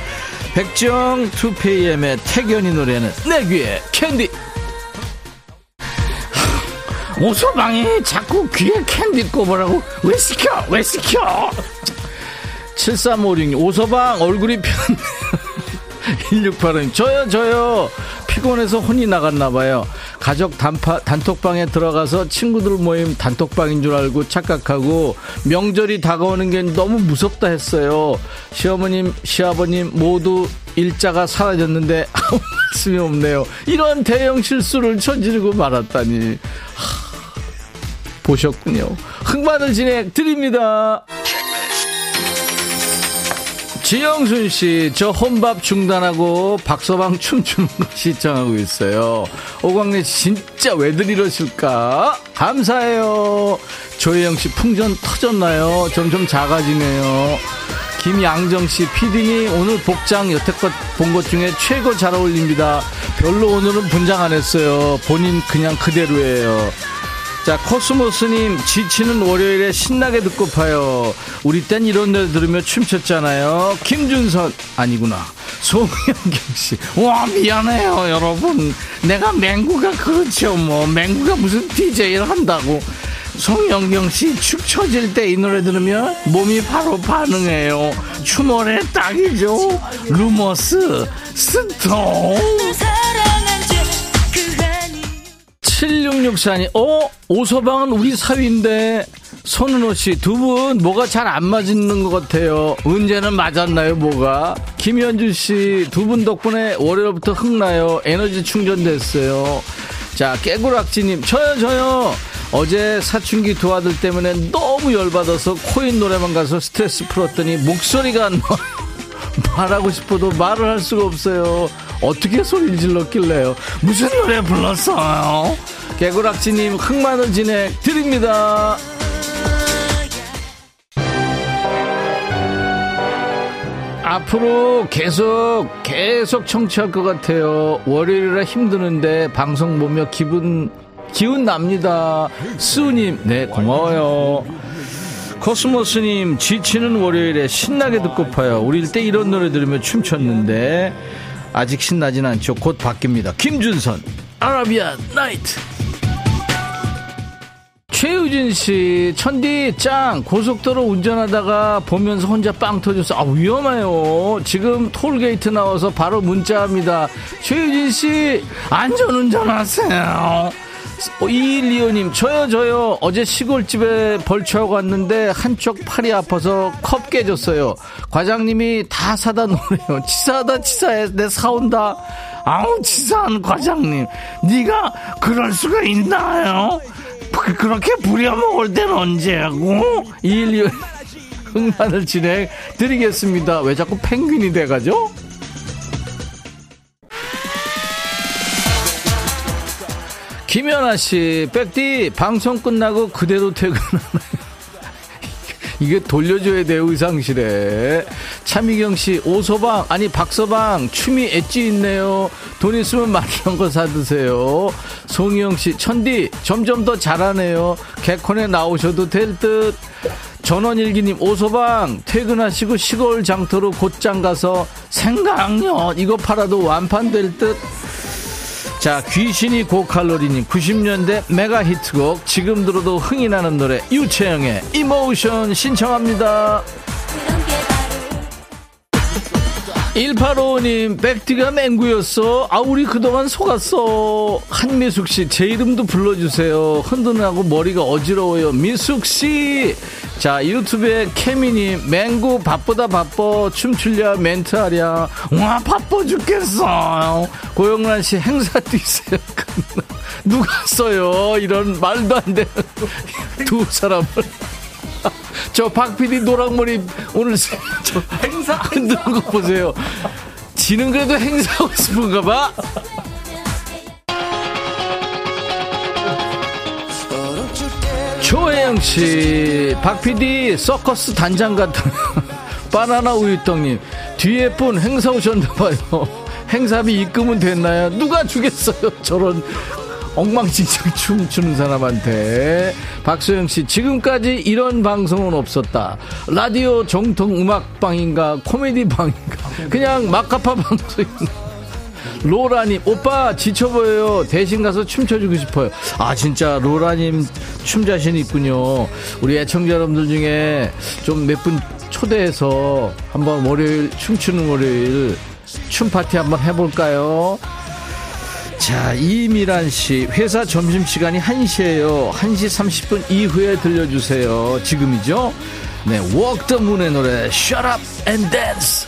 백지영 2PM의 태견이 노래는 내 귀에 캔디. 오서방이 자꾸 귀에 캔디 꼽으라고 왜 시켜. 7356 오서방 얼굴이 편해. 1685님 저요 피곤해서 혼이 나갔나봐요. 가족 단톡방에 들어가서 친구들 모임 단톡방인 줄 알고 착각하고 명절이 다가오는 게 너무 무섭다 했어요. 시어머님 시아버님 모두 일자가 사라졌는데 아무 말씀이 없네요. 이런 대형 실수를 저지르고 말았다니. 보셨군요. 흑마늘 진행 드립니다. 지영순씨, 저 혼밥 중단하고 박서방 춤추는 거 시청하고 있어요. 오광래씨, 진짜 왜들 이러실까? 감사해요. 조혜영씨, 풍선 터졌나요? 점점 작아지네요. 김양정씨, 피디니 오늘 복장 여태껏 본 것 중에 최고 잘 어울립니다. 별로 오늘은 분장 안 했어요. 본인 그냥 그대로예요. 자, 코스모스님, 지치는 월요일에 신나게 듣고 파요. 우리 땐 이런 노래 들으며 춤췄잖아요. 김준선 아니구나, 송영경씨, 와 미안해요 여러분, 내가 맹구가 그렇죠 뭐, 맹구가 무슨 DJ를 한다고. 송영경씨, 축 처질 때 이 노래 들으면 몸이 바로 반응해요. 추모의 딱이죠. 루머스 스톰. 7664님, 오서방은 우리 사위인데. 손은호씨, 두 분 뭐가 잘 안 맞는 것 같아요. 언제는 맞았나요 뭐가? 김현주씨, 두 분 덕분에 월요일부터 흥나요. 에너지 충전됐어요. 자, 깨구락지님, 저요 어제 사춘기 두 아들 때문에 너무 열받아서 코인 노래방 가서 스트레스 풀었더니 목소리가 안 나와요. 말하고 싶어도 말을 할 수가 없어요. 어떻게 소리를 질렀길래요? 무슨 노래 불렀어요? 개구락지님, 흑마늘 진행 드립니다. 앞으로 계속 청취할 것 같아요. 월요일이라 힘드는데 방송 보며 기운 납니다. 스우님, 네 고마워요. 코스모스님, 지치는 월요일에 신나게 듣고 파요. 우릴 때 이런 노래 들으며 춤췄는데 아직 신나진 않죠. 곧 바뀝니다. 김준선, 아라비아 나이트. 최유진씨, 천디 짱, 고속도로 운전하다가 보면서 혼자 빵 터졌어. 아, 위험해요. 지금 톨게이트 나와서 바로 문자합니다. 최유진씨, 안전운전하세요. 2125님, 저요 어제 시골집에 벌초하고 왔는데 한쪽 팔이 아파서 컵 깨졌어요. 과장님이 다 사다 놓으래요. 치사해, 내 사온다. 아우, 치사한 과장님, 네가 그럴 수가 있나요? 그렇게 부려먹을 땐 언제고. 2125님, 흑마늘 진행 드리겠습니다. 왜 자꾸 펭귄이 돼가죠? 김연아씨, 백디 방송 끝나고 그대로 퇴근하나요? 이게 돌려줘야 돼요, 의상실에. 차미경씨, 오서방 아니 박서방 춤이 엣지 있네요. 돈 있으면 맛있는 거 사드세요. 송희영씨, 천디 점점 더 잘하네요. 개콘에 나오셔도 될 듯. 전원일기님, 오서방 퇴근하시고 시골 장터로 곧장 가서 생강연 이거 팔아도 완판될 듯. 자, 귀신이 고칼로리님, 90년대 메가 히트곡, 지금 들어도 흥이 나는 노래, 유채영의 이모션 신청합니다. 1855님, 백디가 맹구였어. 아, 우리 그동안 속았어. 한미숙씨, 제 이름도 불러주세요. 흔들하고 머리가 어지러워요, 미숙씨. 자, 유튜브에 케미님, 맹구 바쁘다 바빠, 춤출랴 멘트하랴. 와, 바빠 죽겠어. 고영란씨, 행사 뛰세요. 누가 써요 이런 말도 안 되는 두 사람을. 저 박 PD 노랑머리 오늘 저 행사 흔드는 거 보세요. 지는 그래도 행사하고 싶은가 봐. 조혜영씨, 박 PD 서커스 단장 같은. 바나나 우유떡님, 뒤에 분 행사 오셨나봐요. 행사비 입금은 됐나요? 누가 주겠어요 저런 엉망진창 춤추는 사람한테. 박소영씨, 지금까지 이런 방송은 없었다. 라디오 정통 음악방인가 코미디방인가 그냥 막가파 방송. 로라님, 오빠 지쳐보여요. 대신 가서 춤춰주고 싶어요. 아, 진짜 로라님 춤 자신 있군요. 우리 애청자 여러분들 중에 좀 몇 분 초대해서 한번 월요일, 춤추는 월요일 춤파티 한번 해볼까요? 자, 이미란씨, 회사 점심시간이 1시에요 1시 30분 이후에 들려주세요. 지금이죠. 네, Walk the Moon의 노래 Shut Up and Dance.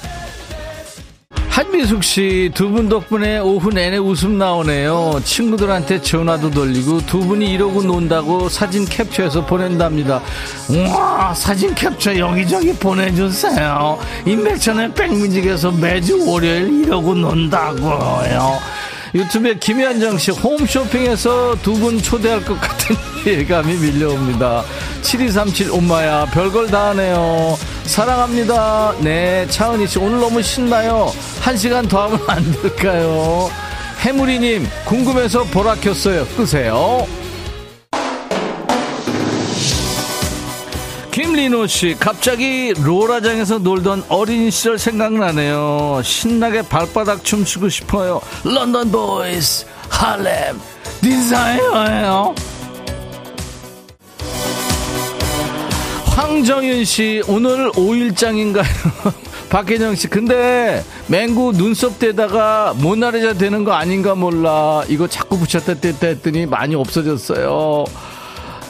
한미숙씨, 두 분 덕분에 오후 내내 웃음 나오네요. 친구들한테 전화도 돌리고 두 분이 이러고 논다고 사진 캡처해서 보낸답니다. 우와, 사진 캡처 여기저기 보내주세요. 인백천의 백뮤직에서 매주 월요일 이러고 논다고요. 유튜브에 김현정씨, 홈쇼핑에서 두 분 초대할 것 같은 예감이 밀려옵니다. 7237 엄마야, 별걸 다 하네요. 사랑합니다. 네, 차은희씨, 오늘 너무 신나요. 1시간 더 하면 안 될까요? 해무리님, 궁금해서 보라 켰어요. 끄세요. 이민호씨, 갑자기 로라장에서 놀던 어린 시절 생각나네요. 신나게 발바닥 춤추고 싶어요. 런던 보이즈 할렘 디자이너예요. 황정윤씨, 오늘 5일장인가요? 박혜정씨, 근데 맹구 눈썹대다가 모나리자 되는 거 아닌가 몰라. 이거 자꾸 붙였다 뗐다 했더니 많이 없어졌어요.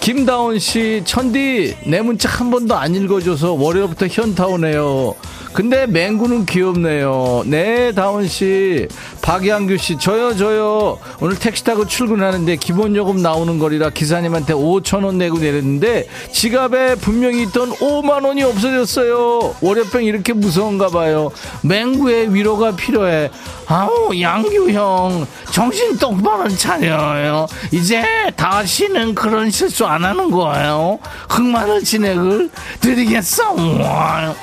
김다운씨, 천디 내 문자 한 번도 안 읽어줘서 월요일부터 현타오네요. 근데 맹구는 귀엽네요. 네, 다운씨. 박양규씨, 저요 오늘 택시 타고 출근하는데 기본요금 나오는 거리라 기사님한테 5,000원 내고 내렸는데 지갑에 분명히 있던 5만원이 없어졌어요. 월요병 이렇게 무서운가 봐요. 맹구의 위로가 필요해. 아우, 양규형 정신 똑바로 차려요. 이제 다시는 그런 실수 안 하는 거예요. 흑마늘 진액을 드리겠어.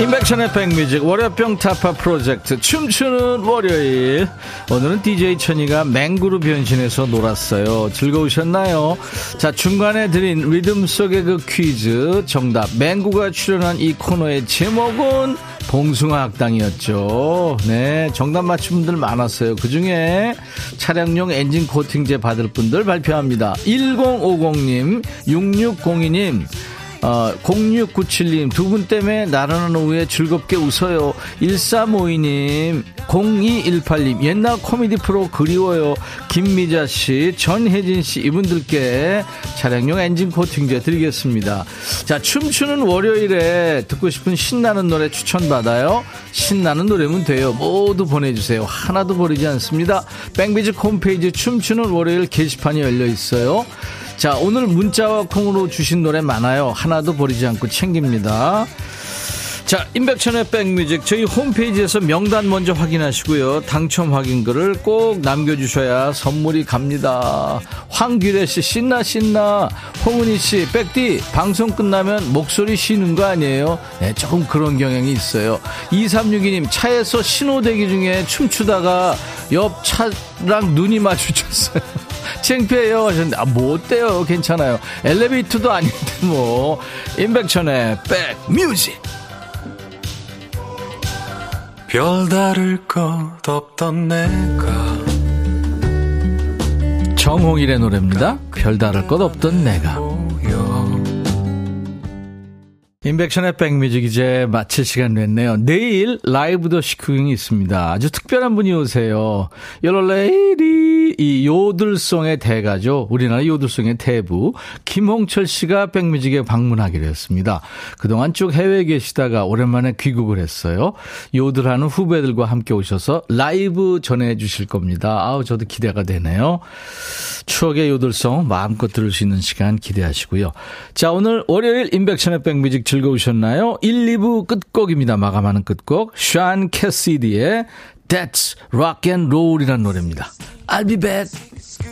인백천의 백뮤직 월요병 타파 프로젝트 춤추는 월요일. 오늘은 DJ 천이가 맹구로 변신해서 놀았어요. 즐거우셨나요? 자, 중간에 드린 리듬 속의 그 퀴즈 정답, 맹구가 출연한 이 코너의 제목은 봉숭아 학당이었죠. 네, 정답 맞힌 분들 많았어요. 그중에 차량용 엔진 코팅제 받을 분들 발표합니다. 1050님, 6602님, 0697님, 두 분 때문에 나른한 오후에 즐겁게 웃어요. 1352님, 0218님, 옛날 코미디 프로 그리워요. 김미자씨, 전혜진씨, 이분들께 차량용 엔진 코팅제 드리겠습니다. 자, 춤추는 월요일에 듣고 싶은 신나는 노래 추천받아요. 신나는 노래면 돼요. 모두 보내주세요. 하나도 버리지 않습니다. 백뮤직 홈페이지 춤추는 월요일 게시판이 열려있어요. 자, 오늘 문자와 콩으로 주신 노래 많아요. 하나도 버리지 않고 챙깁니다. 자, 임백천의 백뮤직 저희 홈페이지에서 명단 먼저 확인하시고요. 당첨 확인글을 꼭 남겨주셔야 선물이 갑니다. 황규래씨, 신나. 홍은희씨, 백디 방송 끝나면 목소리 쉬는 거 아니에요? 네, 조금 그런 경향이 있어요. 2362님, 차에서 신호대기 중에 춤추다가 옆 차랑 눈이 마주쳤어요. 창피해요 하셨는데, 뭐 어때요, 괜찮아요. 엘리베이터도 아닌데 뭐. 임백천의 백뮤직. 별다를 것 없던 내가, 정홍일의 노래입니다. 별다를 것 없던 내가. 인백션의 백뮤직 이제 마칠 시간 됐네요. 내일 라이브 더 시크경이 있습니다. 아주 특별한 분이 오세요. 요럴레이리, 이 요들송의 대가죠. 우리나라 요들송의 대부 김홍철 씨가 백뮤직에 방문하기로 했습니다. 그동안 쭉 해외에 계시다가 오랜만에 귀국을 했어요. 요들하는 후배들과 함께 오셔서 라이브 전해 주실 겁니다. 아우, 저도 기대가 되네요. 추억의 요들송 마음껏 들을 수 있는 시간 기대하시고요. 자, 오늘 월요일 인백션의 백뮤직 즐거우셨나요? 1, 2부 끝곡입니다. 마감하는 끝곡, 샨 캐시디의 That's Rock and Roll이라는 노래입니다. I'll be back.